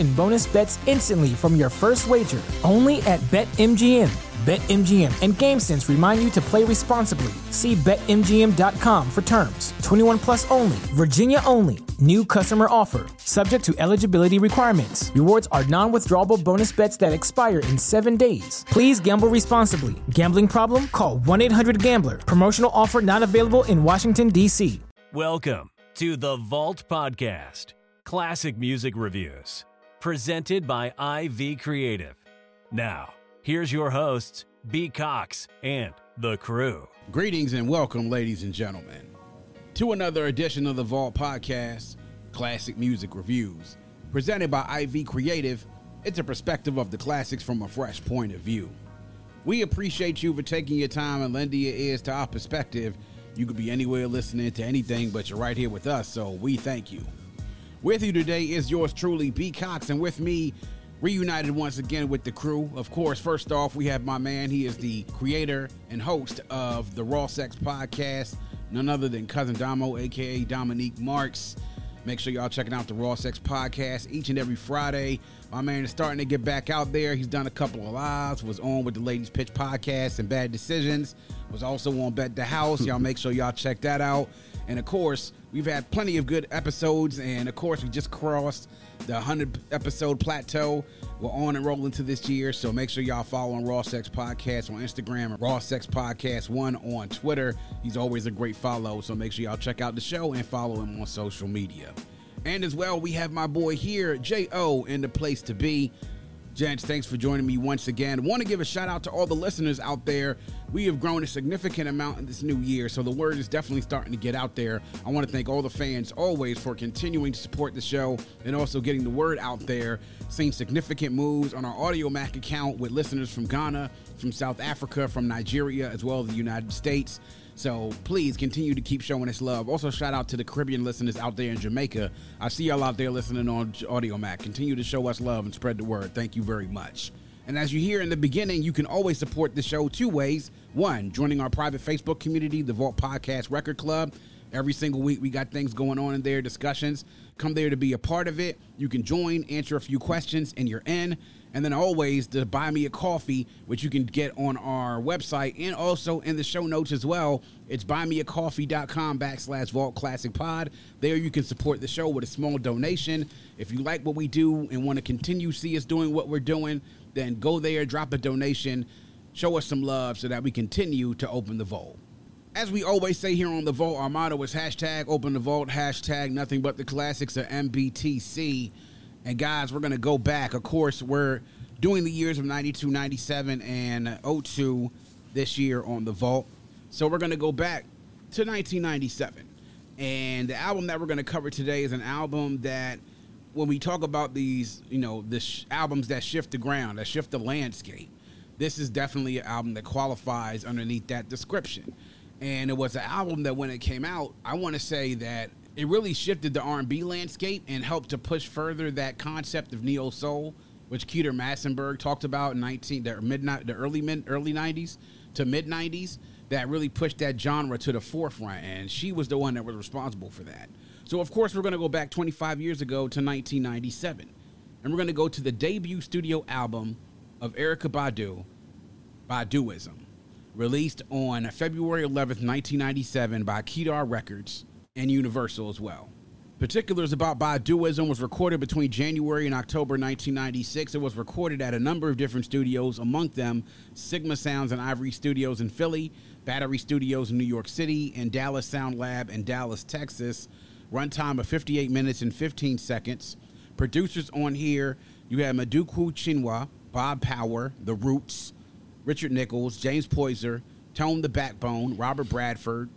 in bonus bets instantly from your first wager, only at BetMGM. BetMGM and GameSense remind you to play responsibly. See BetMGM.com for terms. 21 plus only. Virginia only. New customer offer. Subject to eligibility requirements. Rewards are non-withdrawable bonus bets that expire in 7 days. Please gamble responsibly. Gambling problem? Call 1-800-GAMBLER. Promotional offer not available in Washington, D.C. Welcome to The Vault Podcast. Classic music reviews, presented by IV Creative. Now, here's your hosts, B. Cox and the crew. Greetings and welcome, ladies and gentlemen, to another edition of the Vault Podcast, Classic Music Reviews, presented by IV Creative. It's a perspective of the classics from a fresh point of view. We appreciate you for taking your time and lending your ears to our perspective. You could be anywhere listening to anything, but you're right here with us, so we thank you. With you today is yours truly, B. Cox, and with me, reunited once again with the crew. Of course, first off, we have my man. He is the creator and host of the Raw Sex Podcast, none other than Cousin Domo, a.k.a. Dominique Marks. Make sure y'all checking out the Raw Sex Podcast each and every Friday. My man is starting to get back out there. He's done a couple of lives, was on with the Ladies Pitch Podcast and Bad Decisions, was also on Bet the House. Y'all make sure y'all check that out. And, of course, we've had plenty of good episodes. And, of course, we just crossed the 100-episode plateau. We're on and rolling to this year. So make sure y'all follow on Raw Sex Podcast on Instagram and Raw Sex Podcast 1 on Twitter. He's always a great follow. So make sure y'all check out the show and follow him on social media. And, as well, we have my boy here, J.O., in the place to be. Gents, thanks for joining me once again. Want to give a shout out to all the listeners out there. We have grown a significant amount in this new year, so the word is definitely starting to get out there. I want to thank all the fans always for continuing to support the show and also getting the word out there. Seen significant moves on our Audiomack account with listeners from Ghana, from South Africa, from Nigeria, as well as the United States. So please continue to keep showing us love. Also, shout out to the Caribbean listeners out there in Jamaica. I see y'all out there listening on Audiomack. Continue to show us love and spread the word. Thank you very much. And as you hear in the beginning, you can always support the show two ways. One, joining our private Facebook community, The Vault Podcast Record Club. Every single week, we got things going on in there, discussions. Come there to be a part of it. You can join, answer a few questions, and you're in. And then always to buy me a coffee, which you can get on our website and also in the show notes as well. It's buymeacoffee.com/Vault Classic Pod. There you can support the show with a small donation. If you like what we do and want to continue see us doing what we're doing, then go there, drop a donation, show us some love so that we continue to open the vault. As we always say here on The Vault, our motto is #OpenTheVault, #NothingButTheClassics or MBTC. And guys, we're going to go back. Of course, we're doing the years of 92, 97, and 02 this year on The Vault. So we're going to go back to 1997. And the album that we're going to cover today is an album that when we talk about these, you know, the albums that shift the ground, that shift the landscape, this is definitely an album that qualifies underneath that description. And it was an album that when it came out, I want to say that it really shifted the R&B landscape and helped to push further that concept of neo soul, which Kedar Massenburg talked about in the early 90s to mid 90s, that really pushed that genre to the forefront. And she was the one that was responsible for that. So, of course, we're going to go back 25 years ago to 1997, and we're going to go to the debut studio album of Erykah Badu, Baduizm, released on February 11th, 1997 by Kedar Records. and Universal as well. Particulars about Baduizm was recorded between January and October 1996. It was recorded at a number of different studios, among them Sigma Sounds and Ivory Studios in Philly, Battery Studios in New York City, and Dallas Sound Lab in Dallas, Texas. Runtime of 58 minutes and 15 seconds. Producers on here, you have Maduku Chinua, Bob Power, The Roots, Richard Nichols, James Poiser, Tone The Backbone, Robert Bradford,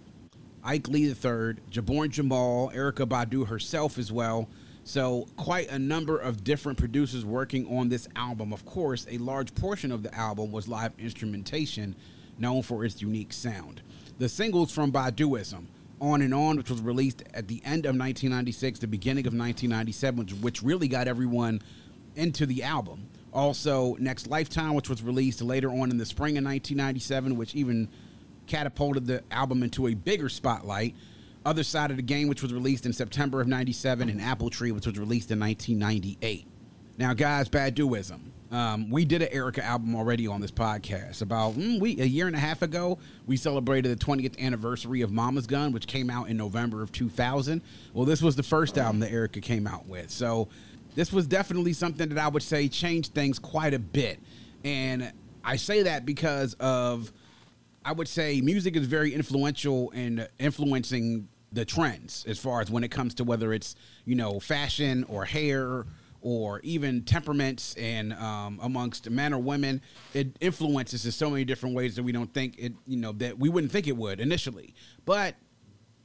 Ike Lee III, Jaborn Jamal, Erykah Badu herself as well. So quite a number of different producers working on this album. Of course, a large portion of the album was live instrumentation, known for its unique sound. The singles from Baduizm, On and On, which was released at the end of 1996, the beginning of 1997, which really got everyone into the album. Also, Next Lifetime, which was released later on in the spring of 1997, which even catapulted the album into a bigger spotlight. Other Side of the Game, which was released in September of 97, and Apple Tree, which was released in 1998. Now, guys, Baduizm. We did an Erykah album already on this podcast. About a year and a half ago, we celebrated the 20th anniversary of Mama's Gun, which came out in November of 2000. Well, this was the first album that Erykah came out with. So this was definitely something that I would say changed things quite a bit. And I say that because of, I would say, music is very influential in influencing the trends as far as when it comes to whether it's, you know, fashion or hair or even temperaments and amongst men or women. It influences in so many different ways that we don't think it, you know, that we wouldn't think it would initially. But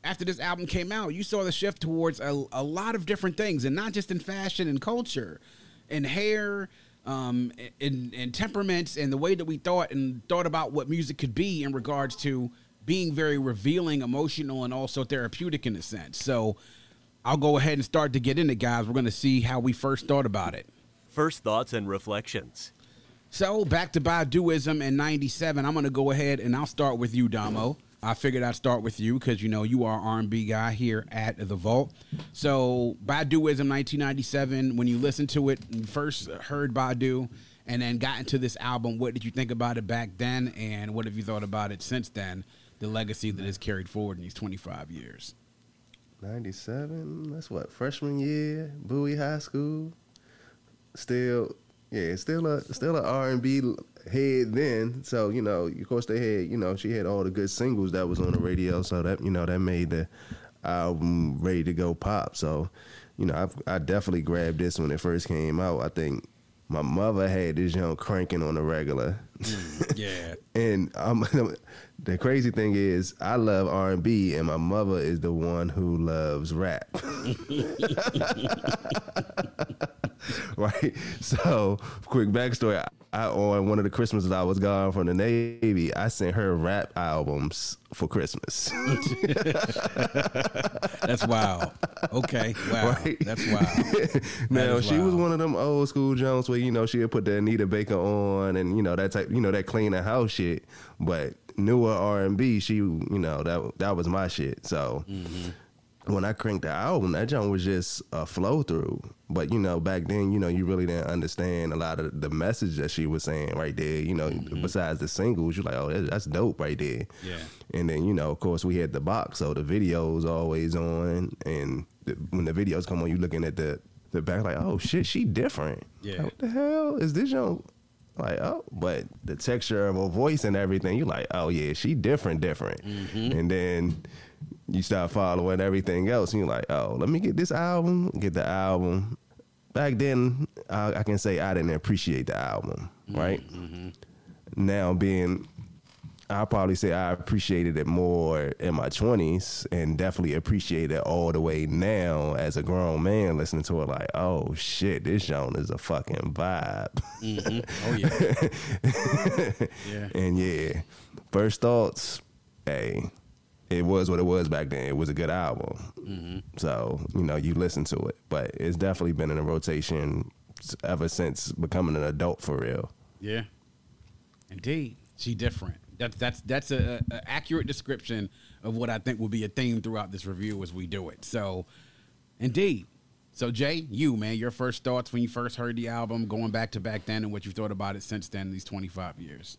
after this album came out, you saw the shift towards a lot of different things, and not just in fashion and culture and hair and temperaments and the way that we thought about what music could be in regards to being very revealing, emotional, and also therapeutic in a sense. So I'll go ahead and start to get into, guys. We're going to see how we first thought about it. First thoughts and reflections. So back to Baduizm in 97. I'm going to go ahead and I'll start with you, Damo. I figured I'd start with you because, you know, you are R&B guy here at The Vault. So Baduizm 1997, when you listened to it, you first heard Badu and then got into this album, what did you think about it back then? And what have you thought about it since then, the legacy that is carried forward in these 25 years? 97, that's what, freshman year, Bowie High School. Still a R&B head then. So, you know, of course they had, you know, she had all the good singles that was on the radio. So that, you know, that made the album ready to go pop. So, you know, I definitely grabbed this when it first came out. I think my mother had this young cranking on the regular. Yeah. And the crazy thing is, I love R&B, and my mother is the one who loves rap. Right? So, quick backstory. On one of the Christmases I was gone from the Navy, I sent her rap albums for Christmas. That's wild. Okay. Wow. Right? That's wild. Now, she was one of them old school Jones where, you know, she would put the Anita Baker on and, you know, that type, you know, that clean the house shit. But newer R&B, she, you know, that was my shit. So when I cranked the album, that joint was just a flow through. But, you know, back then, you know, you really didn't understand a lot of the message that she was saying right there. You know, besides the singles, you're like, oh, that's dope right there. Yeah. And then, you know, of course, we had the box, so the video's always on. And when the videos come on, you're looking at the back like, oh, shit, she different. Yeah. Like, what the hell is this young? Like, oh, but the texture of her voice and everything, you're like, oh, yeah, she different. And then you start following everything else, and you're like, oh, let me get this album, get the album. Back then, I can say I didn't appreciate the album, right? Now I'll probably say I appreciated it more in my 20s and definitely appreciate it all the way now as a grown man listening to it like, oh, shit, this genre is a fucking vibe. Oh, yeah. And, yeah, first thoughts, hey, it was what it was back then. It was a good album. So, you know, you listen to it. But it's definitely been in a rotation ever since becoming an adult for real. Yeah. Indeed. She different. That's an accurate description of what I think will be a theme throughout this review as we do it. So, indeed. So, Jay, you, man, your first thoughts when you first heard the album, going back to back then and what you thought about it since then, these 25 years.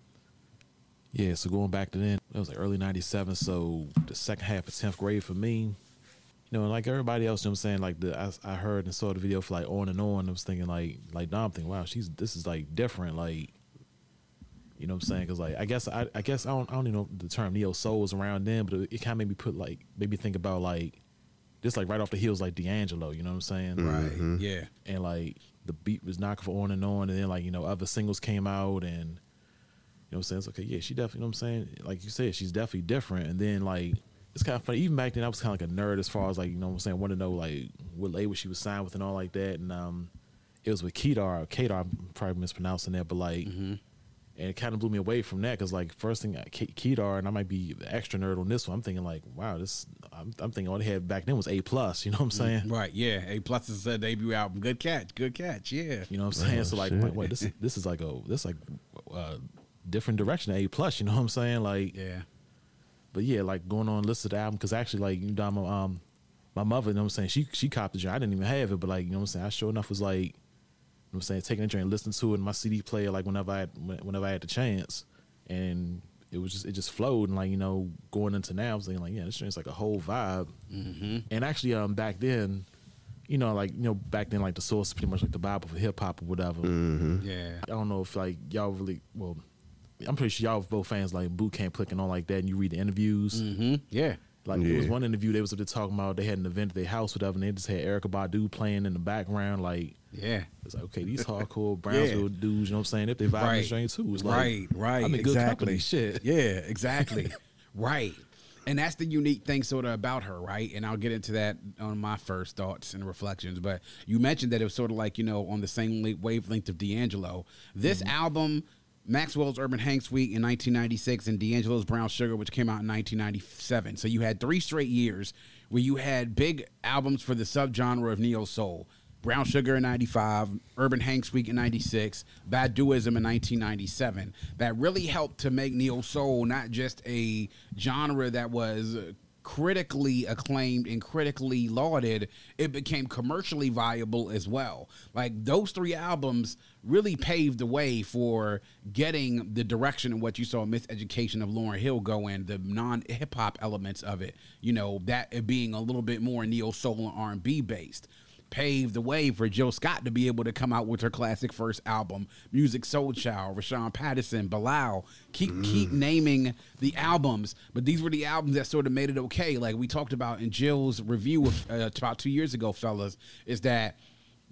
Yeah, so going back to then, that was like early 97, so the second half of 10th grade for me. know, and like everybody else, you know what I'm saying, like I heard and saw the video for like On and On. I was thinking like now I'm thinking, wow, this is like different, like, you know what I'm saying? Because like I guess I don't even know if the term neo soul was around then, but it kind of made me think about like just like right off the heels like D'Angelo, you know what I'm saying? Mm-hmm. Like, yeah, and like the beat was knocking for On and On, and then like, you know, other singles came out, and you know what I'm saying? It's okay, yeah, she definitely, you know what I'm saying? Like you said, she's definitely different. And then like, it's kind of funny, even back then I was kind of like a nerd as far as like, you know what I'm saying, wanted to know like what label she was signed with and all like that. And it was with Kedar, I'm probably mispronouncing that, but like, mm-hmm. And it kind of blew me away from that, because like first thing, Kedar, and I might be extra nerd on this one, I'm thinking like, wow, this, I'm thinking all they had back then was A+, you know what I'm saying? Right, yeah, A+ is their debut album. Good catch, yeah. You know what I'm saying? Oh, so like, wait, this is like different direction, A+, you know what I'm saying? Like, yeah. But yeah, like going on, listen to the album, because actually, like, you know, my mother, you know what I'm saying, she copped the joint. I didn't even have it, but like, you know what I'm saying, I sure enough was like, you know what I'm saying, taking the joint, listening to it in my CD player, like whenever I had the chance, and it just flowed, and like, you know, going into now, I was thinking like, yeah, this joint's like a whole vibe. Mm-hmm. And actually, back then, you know, like, you know, back then, like the source is pretty much like the Bible for hip hop or whatever. Mm-hmm. Yeah, I don't know if like y'all really, well, I'm pretty sure y'all both fans like Bootcamp Click and all like that, and you read the interviews. Mm-hmm. Yeah. Like, there was one interview they was talking about, they had an event at their house, whatever, and they just had Erykah Badu playing in the background. Like, yeah, it's like, okay, these hardcore Brownsville dudes, you know what I'm saying, if they vibe right. This strain too, it's like, right, I'm in good company, shit. Yeah, exactly. Right. And that's the unique thing sort of about her, right? And I'll get into that on my first thoughts and reflections. But you mentioned that it was sort of like, you know, on the same wavelength of D'Angelo. This album, Maxwell's Urban Hang Suite in 1996, and D'Angelo's Brown Sugar, which came out in 1997. So you had 3 straight years where you had big albums for the subgenre of neo soul. Brown Sugar in 95, Urban Hang Suite in 96, Baduizm in 1997. That really helped to make neo soul not just a genre that was critically acclaimed and critically lauded, it became commercially viable as well. Like, those 3 albums really paved the way for getting the direction of what you saw Miseducation of Lauryn Hill go in, the non-hip-hop elements of it, you know, that it being a little bit more neo-soul and R&B based, paved the way for Jill Scott to be able to come out with her classic first album, Music Soul Child, Rashawn Patterson, Bilal, keep naming the albums, but these were the albums that sort of made it okay. Like we talked about in Jill's review of, about 2 years ago, fellas, is that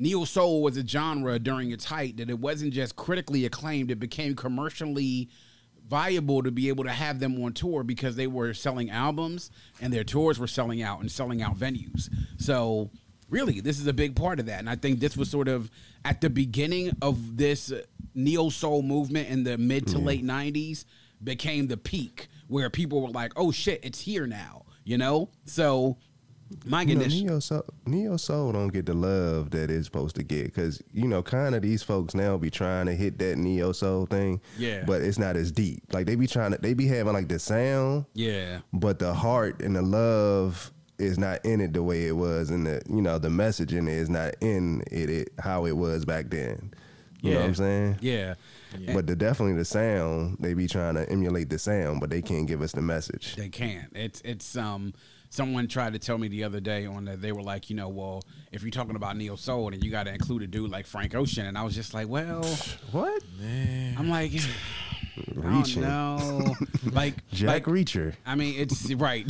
neo soul was a genre during its height that it wasn't just critically acclaimed, it became commercially viable to be able to have them on tour because they were selling albums and their tours were selling out and selling out venues. So really, this is a big part of that. And I think this was sort of at the beginning of this neo-soul movement in the mid to late 90s became the peak where people were like, oh, shit, it's here now, you know? So my goodness. You know, neo-soul don't get the love that it's supposed to get because, you know, kind of these folks now be trying to hit that neo-soul thing. Yeah. But it's not as deep. Like they be having like the sound. Yeah. But the heart and the love is not in it the way it was, and the, you know, the message in it is not in it how it was back then. You know what I'm saying? Yeah. But definitely the sound, they be trying to emulate the sound, but they can't give us the message. They can't. It's someone tried to tell me the other day on that, they were like, you know, well, if you're talking about neo soul, then you got to include a dude like Frank Ocean, and I was just like, well, what? Man. I'm like, reaching. I don't know. Like Jack Reacher. I mean, it's right.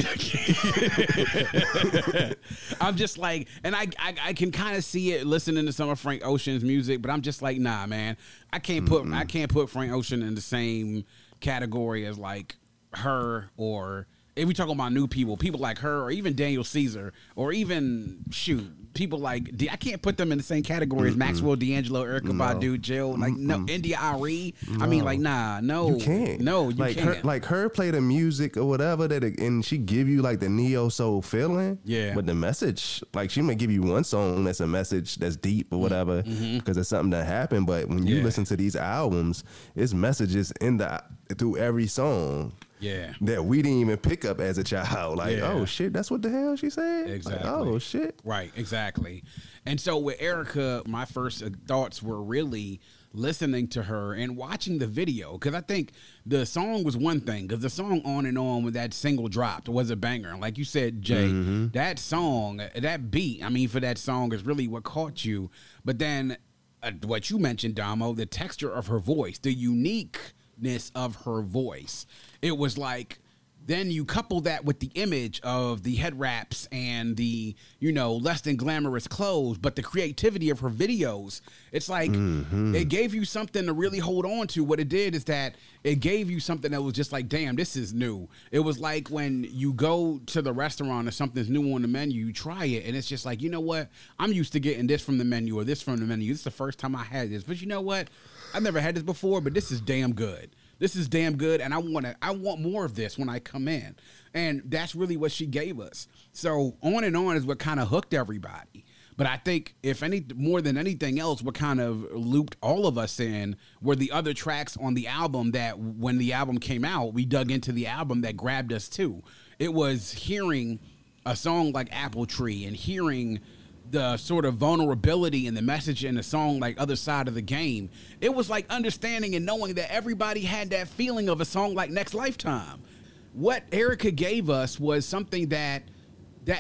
I'm just like, and I can kind of see it listening to some of Frank Ocean's music, but I'm just like, nah, man, I can't put Frank Ocean in the same category as like her, or if we talking about new people like her, or even Daniel Caesar, or even people like I can't put them in the same category as Maxwell, D'Angelo, Erykah Badu, Jill, like no, India Ari. No. I mean, like no, you can't. No, you like can't. Her play the music or whatever that, and she give you like the neo soul feeling. Yeah, but the message, like she may give you one song that's a message that's deep or whatever because it's something that happened. But when you listen to these albums, it's messages in through every song. yeah, that we didn't even pick up as a child. Like, oh shit, that's what the hell she said. Exactly. Like, oh shit. Right. Exactly. And so with Erykah, my first thoughts were really listening to her and watching the video, because I think the song was one thing, because the song On and On, when that single dropped, was a banger. Like you said, Jay, that song, that beat, I mean, for that song is really what caught you. But then what you mentioned, Damo, the texture of her voice, the uniqueness of her voice, it was like, then you couple that with the image of the head wraps and the, you know, less than glamorous clothes, but the creativity of her videos. It's like it gave you something to really hold on to. What it did is that it gave you something that was just like, damn, this is new. It was like when you go to the restaurant or something's new on the menu, you try it, and it's just like, you know what? I'm used to getting this from the menu or this from the menu. This is the first time I had this. But you know what? I've never had this before, but this is damn good. This is damn good, and I want more of this when I come in. And that's really what she gave us. So On and On is what kind of hooked everybody. But I think if any more than anything else, what kind of looped all of us in were the other tracks on the album that when the album came out, we dug into the album that grabbed us too. It was hearing a song like Apple Tree and hearing the sort of vulnerability and the message in the song like Other Side of the Game. It was like understanding and knowing that everybody had that feeling of a song like Next Lifetime. What Erykah gave us was something that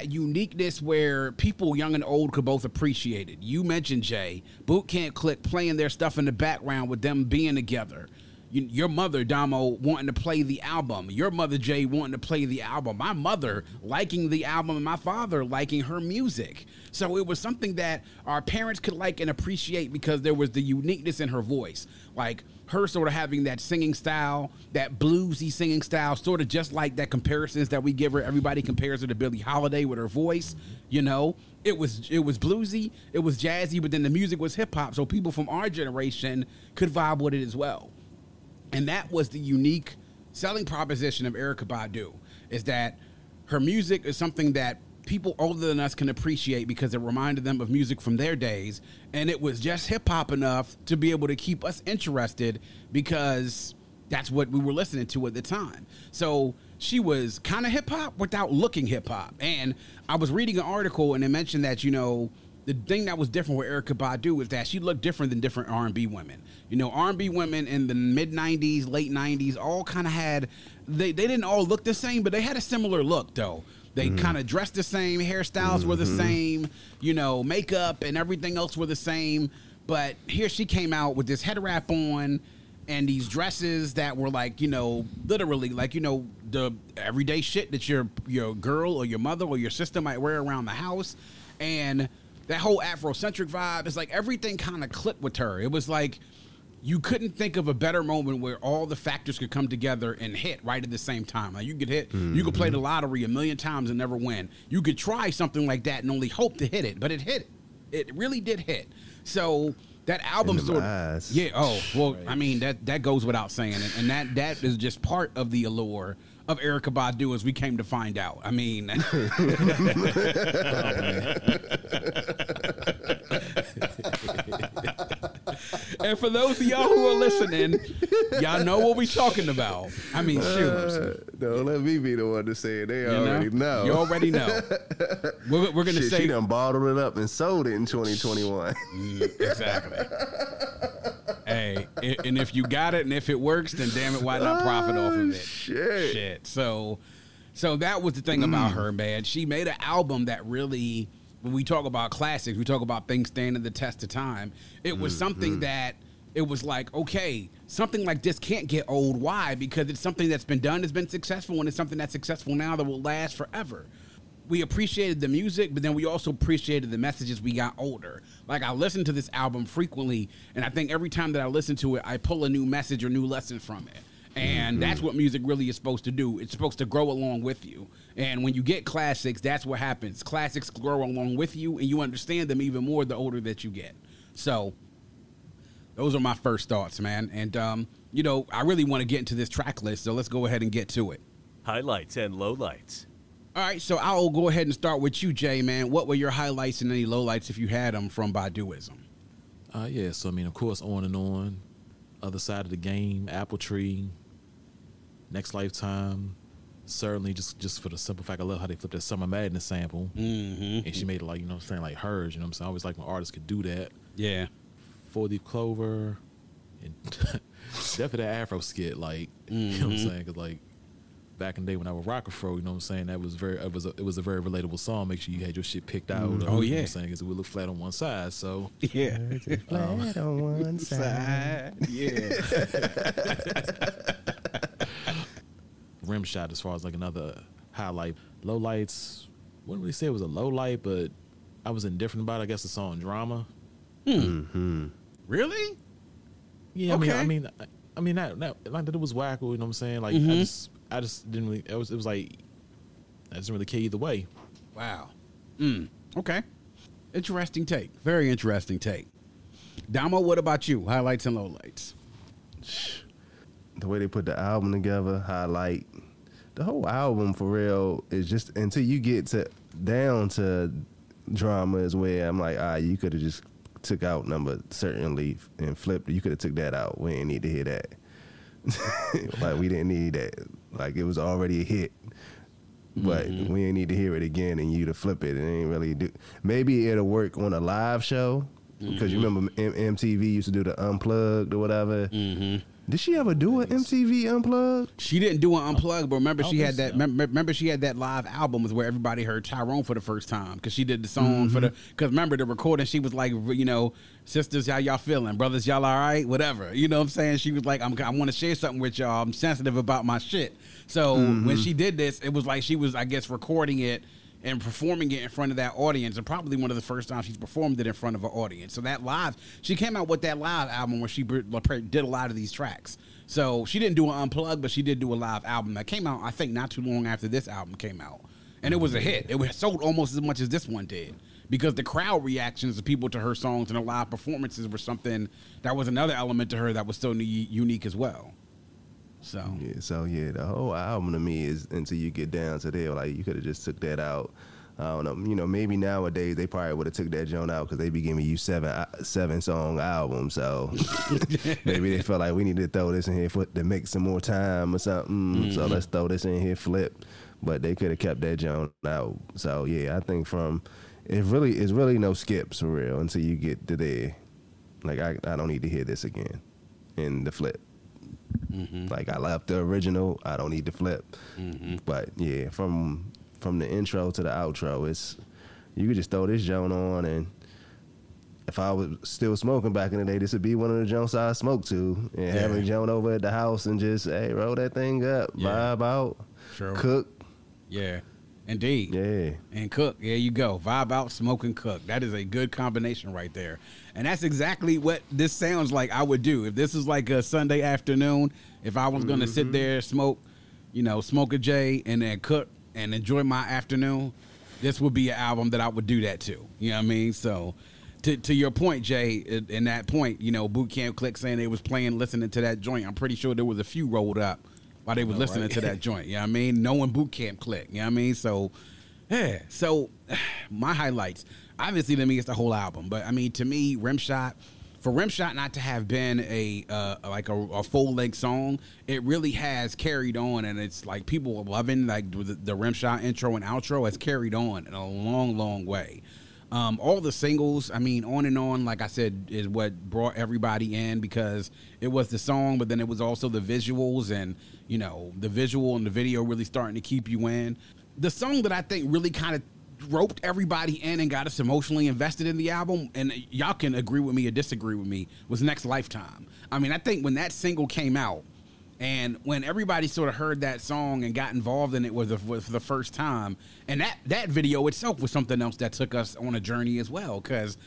uniqueness where people young and old could both appreciate it. You mentioned, Jay, Bootcamp Click playing their stuff in the background with them being together. Your mother, Damo, wanting to play the album. Your mother, Jay, wanting to play the album. My mother liking the album and my father liking her music. So it was something that our parents could like and appreciate because there was the uniqueness in her voice. Like her sort of having that singing style, that bluesy singing style, sort of just like that comparisons that we give her. Everybody compares her to Billie Holiday with her voice, you know. It was bluesy, it was jazzy, but then the music was hip-hop. So people from our generation could vibe with it as well. And that was the unique selling proposition of Erykah Badu, is that her music is something that people older than us can appreciate because it reminded them of music from their days. And it was just hip hop enough to be able to keep us interested because that's what we were listening to at the time. So she was kind of hip hop without looking hip hop. And I was reading an article and it mentioned that, you know, the thing that was different with Erykah Badu is that she looked different than different R&B women. You know, R&B women in the mid-90s, late 90s, all kind of had, they didn't all look the same, but they had a similar look, though. They kind of dressed the same, hairstyles were the same, you know, makeup and everything else were the same. But here she came out with this head wrap on and these dresses that were like, you know, literally like, you know, the everyday shit that your girl or your mother or your sister might wear around the house. And that whole Afrocentric vibe, it's like everything kind of clicked with her. It was like you couldn't think of a better moment where all the factors could come together and hit right at the same time. Like you could hit, you could play the lottery 1,000,000 times and never win. You could try something like that and only hope to hit it, but it hit. It really did hit. So that album sort of, yeah. Oh, well, right. I mean, that goes without saying. And that is just part of the allure of Erykah Badu, as we came to find out. I mean, and for those of y'all who are listening, y'all know what we talking about. I mean, shoot. Don't let me be the one to say it. They already know. You already know. We're going to say. She done bottled it up and sold it in 2021. Exactly. Hey, and if you got it and if it works, then damn it, why not profit off of it? Shit. So that was the thing about her, man. She made an album that really, when we talk about classics, we talk about things standing the test of time. It was something that it was like, okay, something like this can't get old. Why? Because it's something that's been done, it's been successful, and it's something that's successful now that will last forever. We appreciated the music, but then we also appreciated the messages we got older. Like, I listen to this album frequently, and I think every time that I listen to it, I pull a new message or new lesson from it. And that's what music really is supposed to do. It's supposed to grow along with you. And when you get classics, that's what happens. Classics grow along with you, and you understand them even more the older that you get. So those are my first thoughts, man. And, you know, I really want to get into this track list, so let's go ahead and get to it. Highlights and lowlights. All right, so I'll go ahead and start with you, Jay, man. What were your highlights and any lowlights, if you had them, from Baduizm? Yeah, so, I mean, of course, On and On, Other Side of the Game, Apple Tree, Next Lifetime. Certainly, just for the simple fact, I love how they flipped that Summer Madness sample. Mm-hmm. And she made it like, you know what I'm saying, like hers. You know what I'm saying? I always like when artists could do that. Yeah. Four Deep Clover. And definitely that Afro skit. Like, you know what I'm saying? Because, like, back in the day when I was rock afro, you know what I'm saying? That was it was a very relatable song. Make sure you had your shit picked out. Oh, yeah. You know what I'm saying? Because it would look flat on one side, so. Yeah. Flat on one side. Yeah. Rim shot as far as like another highlight. Low lights, wouldn't really say it was a low light, but I was indifferent about it. I guess the song Drama. Mm-hmm. Really? Yeah. Okay. I mean, not that it was whack, you know what I'm saying? Like, mm-hmm. I just didn't really. It was like I didn't really care either way. Wow. Okay. Interesting take. Very interesting take. Damo, what about you? Highlights and lowlights. The way they put the album together, highlight the whole album for real is just until you get down to Drama is where I'm like, you could have just took out number certain leaf and flipped. You could have took that out. We didn't need to hear that. Like, we didn't need that. Like, it was already a hit, but we didn't need to hear it again and you to flip it. It ain't really do. Maybe it'll work on a live show because you remember MTV used to do the Unplugged or whatever. Mm-hmm. Did she ever do an MTV Unplugged? She didn't do an Unplugged, but remember she had that. Remember she had that live album was where everybody heard Tyrone for the first time because she did the song for the. Because remember the recording, she was like, you know, sisters, how y'all feeling? Brothers, y'all all right? Whatever, you know what I'm saying? She was like, I want to share something with y'all. I'm sensitive about my shit. So when she did this, it was like she was, I guess, recording it and performing it in front of that audience, and probably one of the first times she's performed it in front of an audience. So that live, she came out with that live album where she did a lot of these tracks. So she didn't do an Unplugged, but she did do a live album that came out, I think, not too long after this album came out. And it was a hit. It sold almost as much as this one did because the crowd reactions of people to her songs and her live performances were something that was another element to her that was so unique as well. So the whole album to me is until you get down to there, like you could have just took that out. I don't know, you know, maybe nowadays they probably would have took that joint out because they be giving you seven song albums. So maybe they felt like we need to throw this in here to make some more time or something. So let's throw this in here, flip. But they could have kept that joint out. So yeah, I think it's really no skips for real until you get to there. Like I don't need to hear this again in the flip. Mm-hmm. Like I love the original, I don't need to flip. Mm-hmm. But yeah, from the intro to the outro, it's you could just throw this joint on, and if I was still smoking back in the day, this would be one of the joints I smoked to, and having joint over at the house and just roll that thing up, vibe out, sure. Cook, yeah. Indeed. Yeah. And cook. There you go. Vibe out, smoke, and cook. That is a good combination right there. And that's exactly what this sounds like I would do. If this is like a Sunday afternoon, if I was going to sit there, smoke a J, and then cook and enjoy my afternoon, this would be an album that I would do that to. You know what I mean? So to your point, Jay, in that point, you know, Bootcamp Click saying they was listening to that joint. I'm pretty sure there was a few rolled up while they was listening to that joint, you know what I mean? Knowing Bootcamp Click, you know what I mean? So, yeah. So, my highlights. Obviously, to me, it's the whole album. But, I mean, to me, Rimshot, for Rimshot not to have been a full-length song, it really has carried on. And it's like people are loving, like, the Rimshot intro and outro has carried on in a long, long way. All the singles, I mean, On and On, like I said, is what brought everybody in because it was the song, but then it was also the visuals and, you know, the visual and the video really starting to keep you in. The song that I think really kind of roped everybody in and got us emotionally invested in the album, and y'all can agree with me or disagree with me, was Next Lifetime. I mean, I think when that single came out and when everybody sort of heard that song and got involved in it was the first time. And that video itself was something else that took us on a journey as well, because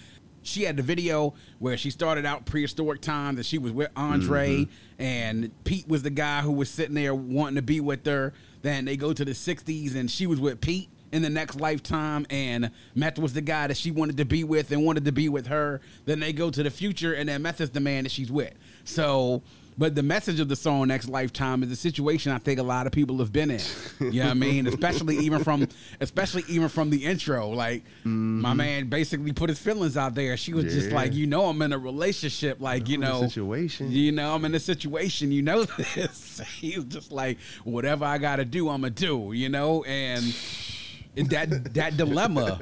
she had the video where she started out prehistoric times and she was with Andre and Pete was the guy who was sitting there wanting to be with her. Then they go to the 60s and she was with Pete in the next lifetime, and Meth was the guy that she wanted to be with and wanted to be with her. Then they go to the future and then Meth is the man that she's with. So But the message of the song Next Lifetime is a situation I think a lot of people have been in. You know what I mean? Especially even from the intro. Like, my man basically put his feelings out there. She was just like, you know, I'm in a relationship. Like, you know, situation. You know, I'm in a situation. You know this. He was just like, whatever I got to do, I'm going to do, you know? And that dilemma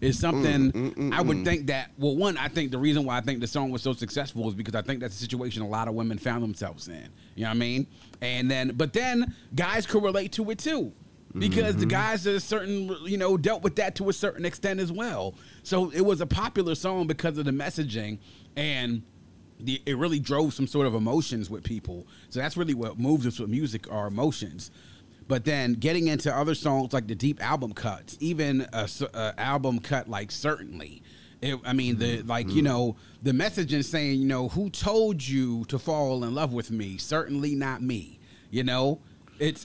is something I would think that, well, one, I think the reason why I think the song was so successful is because I think that's a situation a lot of women found themselves in. You know what I mean? And then, but then guys could relate to it too, because the guys are certain, you know, dealt with that to a certain extent as well. So it was a popular song because of the messaging, and it really drove some sort of emotions with people. So that's really what moves us with music, are emotions. But then getting into other songs like the deep album cuts, even a album cut like Certainly. You know, the message is saying, you know, who told you to fall in love with me? Certainly not me. You know, it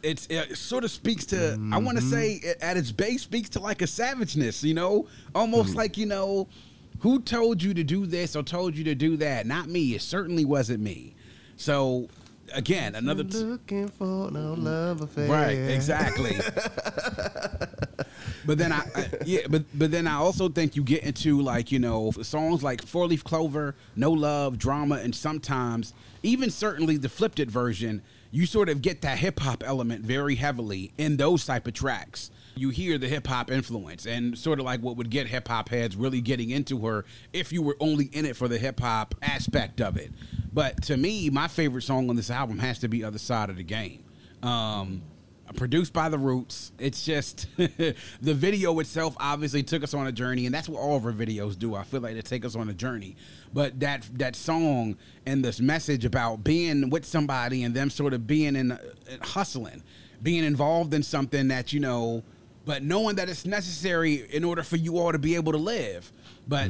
sort of speaks to, I want to say at its base speaks to like a savageness, you know, almost like, you know, who told you to do this or told you to do that? Not me. It certainly wasn't me. So again, another looking for no love affair. Right, exactly. But then I also think you get into, like, you know, songs like Four Leaf Clover, No Love, Drama, and sometimes even Certainly the flipped it version. You sort of get that hip hop element very heavily in those type of tracks. You hear the hip hop influence and sort of like what would get hip hop heads really getting into her if you were only in it for the hip hop aspect of it. But to me, my favorite song on this album has to be Other Side of the Game. Produced by The Roots. It's just the video itself obviously took us on a journey, and that's what all of her videos do. I feel like they take us on a journey. But that song and this message about being with somebody and them sort of being in hustling, being involved in something that, you know, but knowing that it's necessary in order for you all to be able to live. But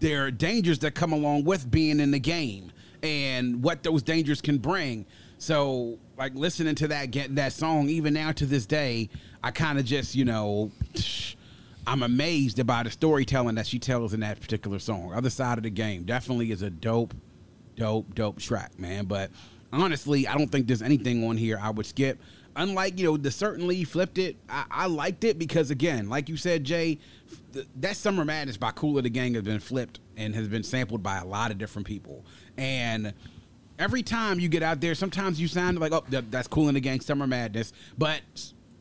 there are dangers that come along with being in the game and what those dangers can bring. So, like, listening to that song, even now to this day, I kind of just, you know, I'm amazed about the storytelling that she tells in that particular song. Other Side of the Game definitely is a dope track, man. But honestly, I don't think there's anything on here I would skip. Unlike, you know, the Certainly flipped it, I liked it because, again, like you said, Jay, that Summer Madness by Cool and the Gang has been flipped and has been sampled by a lot of different people. And every time you get out there, sometimes you sound like, oh, that's Cool and the Gang, Summer Madness. But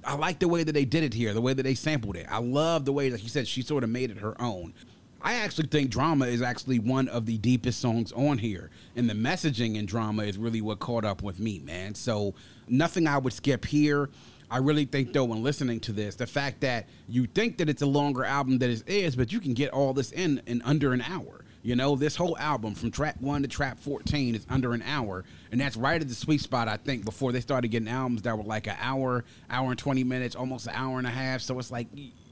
I like the way that they did it here, the way that they sampled it. I love the way, like you said, she sort of made it her own. I actually think Drama is actually one of the deepest songs on here. And the messaging in Drama is really what caught up with me, man. So nothing I would skip here. I really think, though, when listening to this, the fact that you think that it's a longer album than it is, but you can get all this in under an hour. You know, this whole album from track 1 to track 14 is under an hour, and that's right at the sweet spot, I think, before they started getting albums that were like an hour, hour and 20 minutes, almost an hour and a half. So it's like,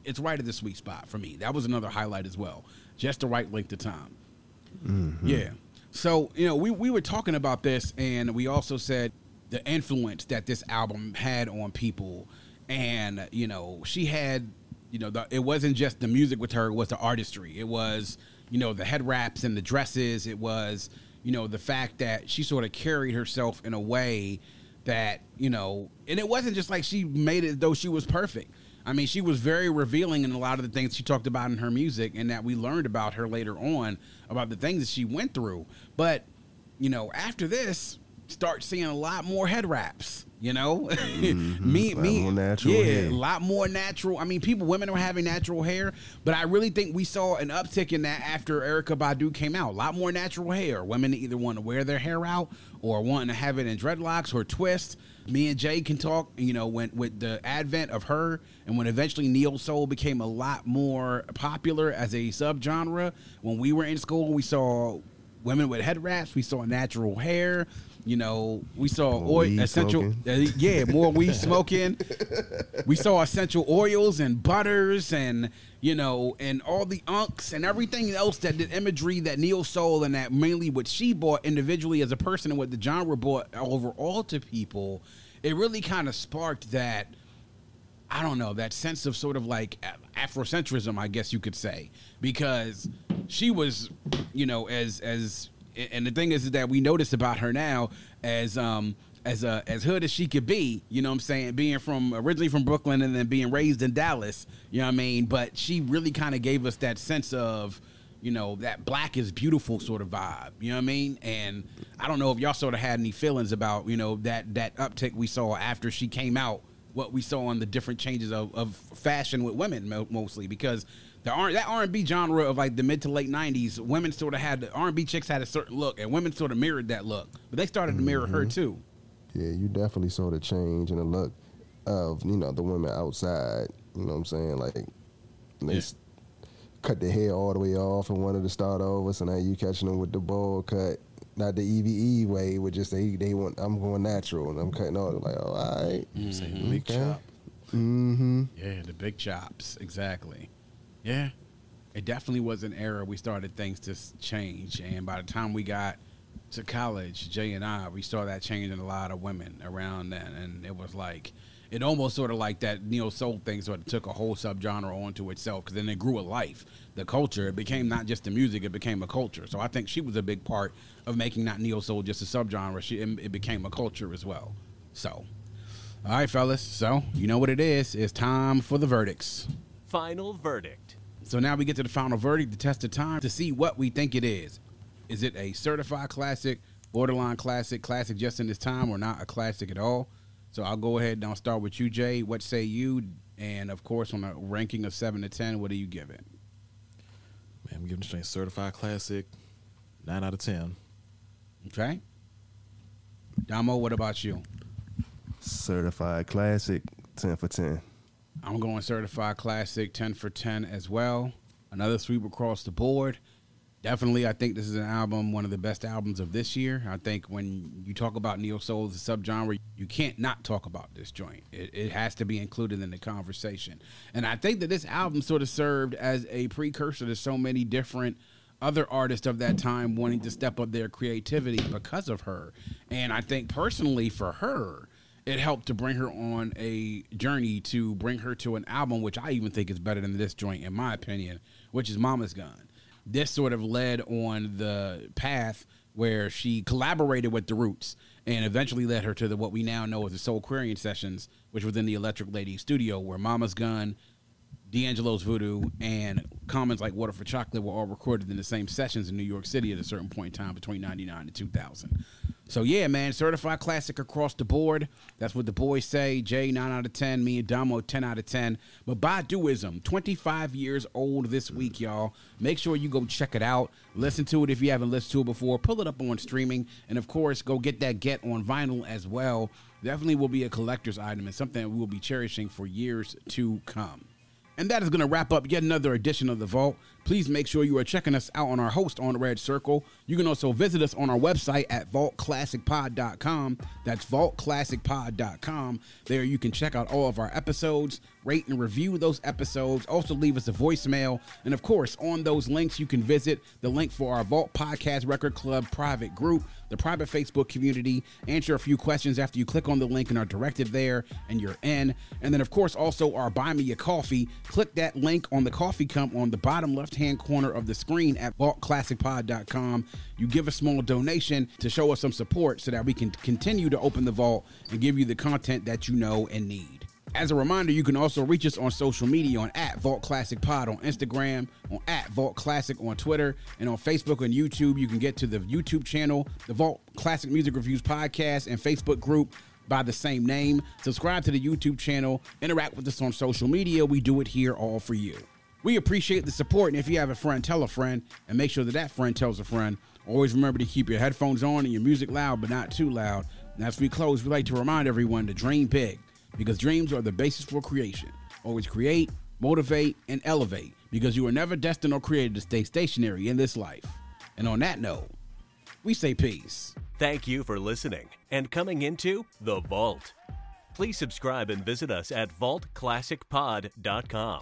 it's right at the sweet spot for me. That was another highlight as well. Just the right length of time. Yeah. So, you know, we were talking about this, and we also said the influence that this album had on people. And, you know, she had, you know, it wasn't just the music with her, it was the artistry. It was, you know, the head wraps and the dresses. It was, you know, the fact that she sort of carried herself in a way that, you know, and it wasn't just like she made it though she was perfect. I mean, she was very revealing in a lot of the things she talked about in her music, and that we learned about her later on, about the things that she went through. But, you know, after this, start seeing a lot more head wraps, you know, a lot more natural. I mean, women are having natural hair, but I really think we saw an uptick in that after Erykah Badu came out. A lot more natural hair. Women either want to wear their hair out or wanting to have it in dreadlocks or twists. Me and Jay can talk, you know, with the advent of her and when eventually neo soul became a lot more popular as a subgenre. When we were in school, we saw women with head wraps. We saw natural hair. You know, we saw more weed smoking. We saw essential oils and butters and, you know, and all the unks and everything else that the imagery that neo soul and that mainly what she bought individually as a person and what the genre bought overall to people. It really kind of sparked that, I don't know, that sense of sort of like Afrocentrism, I guess you could say, because she was, you know, as and the thing is that we notice about her now as hood as she could be, you know what I'm saying, being originally from Brooklyn and then being raised in Dallas, you know what I mean? But she really kind of gave us that sense of, you know, that black is beautiful sort of vibe, you know what I mean? And I don't know if y'all sort of had any feelings about, you know, that uptick we saw after she came out, what we saw on the different changes of fashion with women mostly, because that R&B genre of like the mid to late 90s, women sort of had, the R&B chicks had a certain look and women sort of mirrored that look, but they started to mirror her too. Yeah, you definitely saw the change in the look of, you know, the women outside, you know what I'm saying? Like, they cut their hair all the way off and wanted to start over, so now you catching them with the bowl cut. Not the EVE way, with just they want, I'm going natural and I'm cutting all, like, oh, all right. Say the big chop. Mm-hmm. Yeah, the big chops, exactly. Yeah. It definitely was an era we started things to change, and by the time we got to college, Jay and I, we saw that change in a lot of women around then, and it was like, it almost sort of like that neo-soul thing sort of took a whole subgenre onto itself, because then it grew a life, the culture. It became not just the music, it became a culture. So I think she was a big part of making not neo-soul just a subgenre. It became a culture as well. So, all right, fellas. So, you know what it is. It's time for the verdicts. Final verdict. So now we get to the final verdict, the test of time, to see what we think it is. Is it a certified classic, borderline classic, classic just in this time, or not a classic at all? So I'll go ahead and I'll start with you, Jay. What say you? And, of course, on a ranking of 7 to 10, what do you give it? Man, I'm giving this thing certified classic, 9 out of 10. Okay. Damo, what about you? Certified classic, 10 for 10. I'm going certified classic, 10 for 10 as well. Another sweep across the board. Definitely, I think this is an album, one of the best albums of this year. I think when you talk about neo-soul as a subgenre, you can't not talk about this joint. It has to be included in the conversation. And I think that this album sort of served as a precursor to so many different other artists of that time wanting to step up their creativity because of her. And I think personally for her, it helped to bring her on a journey to bring her to an album, which I even think is better than this joint, in my opinion, which is Mama's Gun. This sort of led on the path where she collaborated with The Roots and eventually led her to what we now know as the Soul Querying Sessions, which was in the Electric Lady studio, where Mama's Gun, D'Angelo's Voodoo, and Commons Like Water for Chocolate were all recorded in the same sessions in New York City at a certain point in time between 99 and 2000. So, yeah, man, certified classic across the board. That's what the boys say. Jay, 9 out of 10. Me and Damo, 10 out of 10. But Baduizm, 25 years old this week, y'all. Make sure you go check it out. Listen to it if you haven't listened to it before. Pull it up on streaming. And, of course, go get that Get on vinyl as well. Definitely will be a collector's item and something we will be cherishing for years to come. And that is going to wrap up yet another edition of The Vault. Please make sure you are checking us out on our host on Red Circle. You can also visit us on our website at vaultclassicpod.com. That's vaultclassicpod.com. There you can check out all of our episodes, rate and review those episodes, also leave us a voicemail. And, of course, on those links, you can visit the link for our Vault Podcast Record Club private group, the private Facebook community, answer a few questions after you click on the link and are directed there, and you're in. And then, of course, also our Buy Me a Coffee. Click that link on the coffee cup on the bottom left-hand corner of the screen at vaultclassicpod.com. You give a small donation to show us some support so that we can continue to open the vault and give you the content that you know and need. As a reminder, you can also reach us on social media on @VaultClassicPod on Instagram, on @VaultClassic on Twitter, and on Facebook and YouTube. You can get to the YouTube channel, the Vault Classic Music Reviews Podcast, and Facebook group by the same name. Subscribe to the YouTube channel. Interact with us on social media. We do it here all for you. We appreciate the support, and if you have a friend, tell a friend, and make sure that that friend tells a friend. Always remember to keep your headphones on and your music loud, but not too loud. And as we close, we like to remind everyone to dream big, because dreams are the basis for creation. Always create, motivate, and elevate, because you are never destined or created to stay stationary in this life. And on that note, we say peace. Thank you for listening and coming into The Vault. Please subscribe and visit us at vaultclassicpod.com.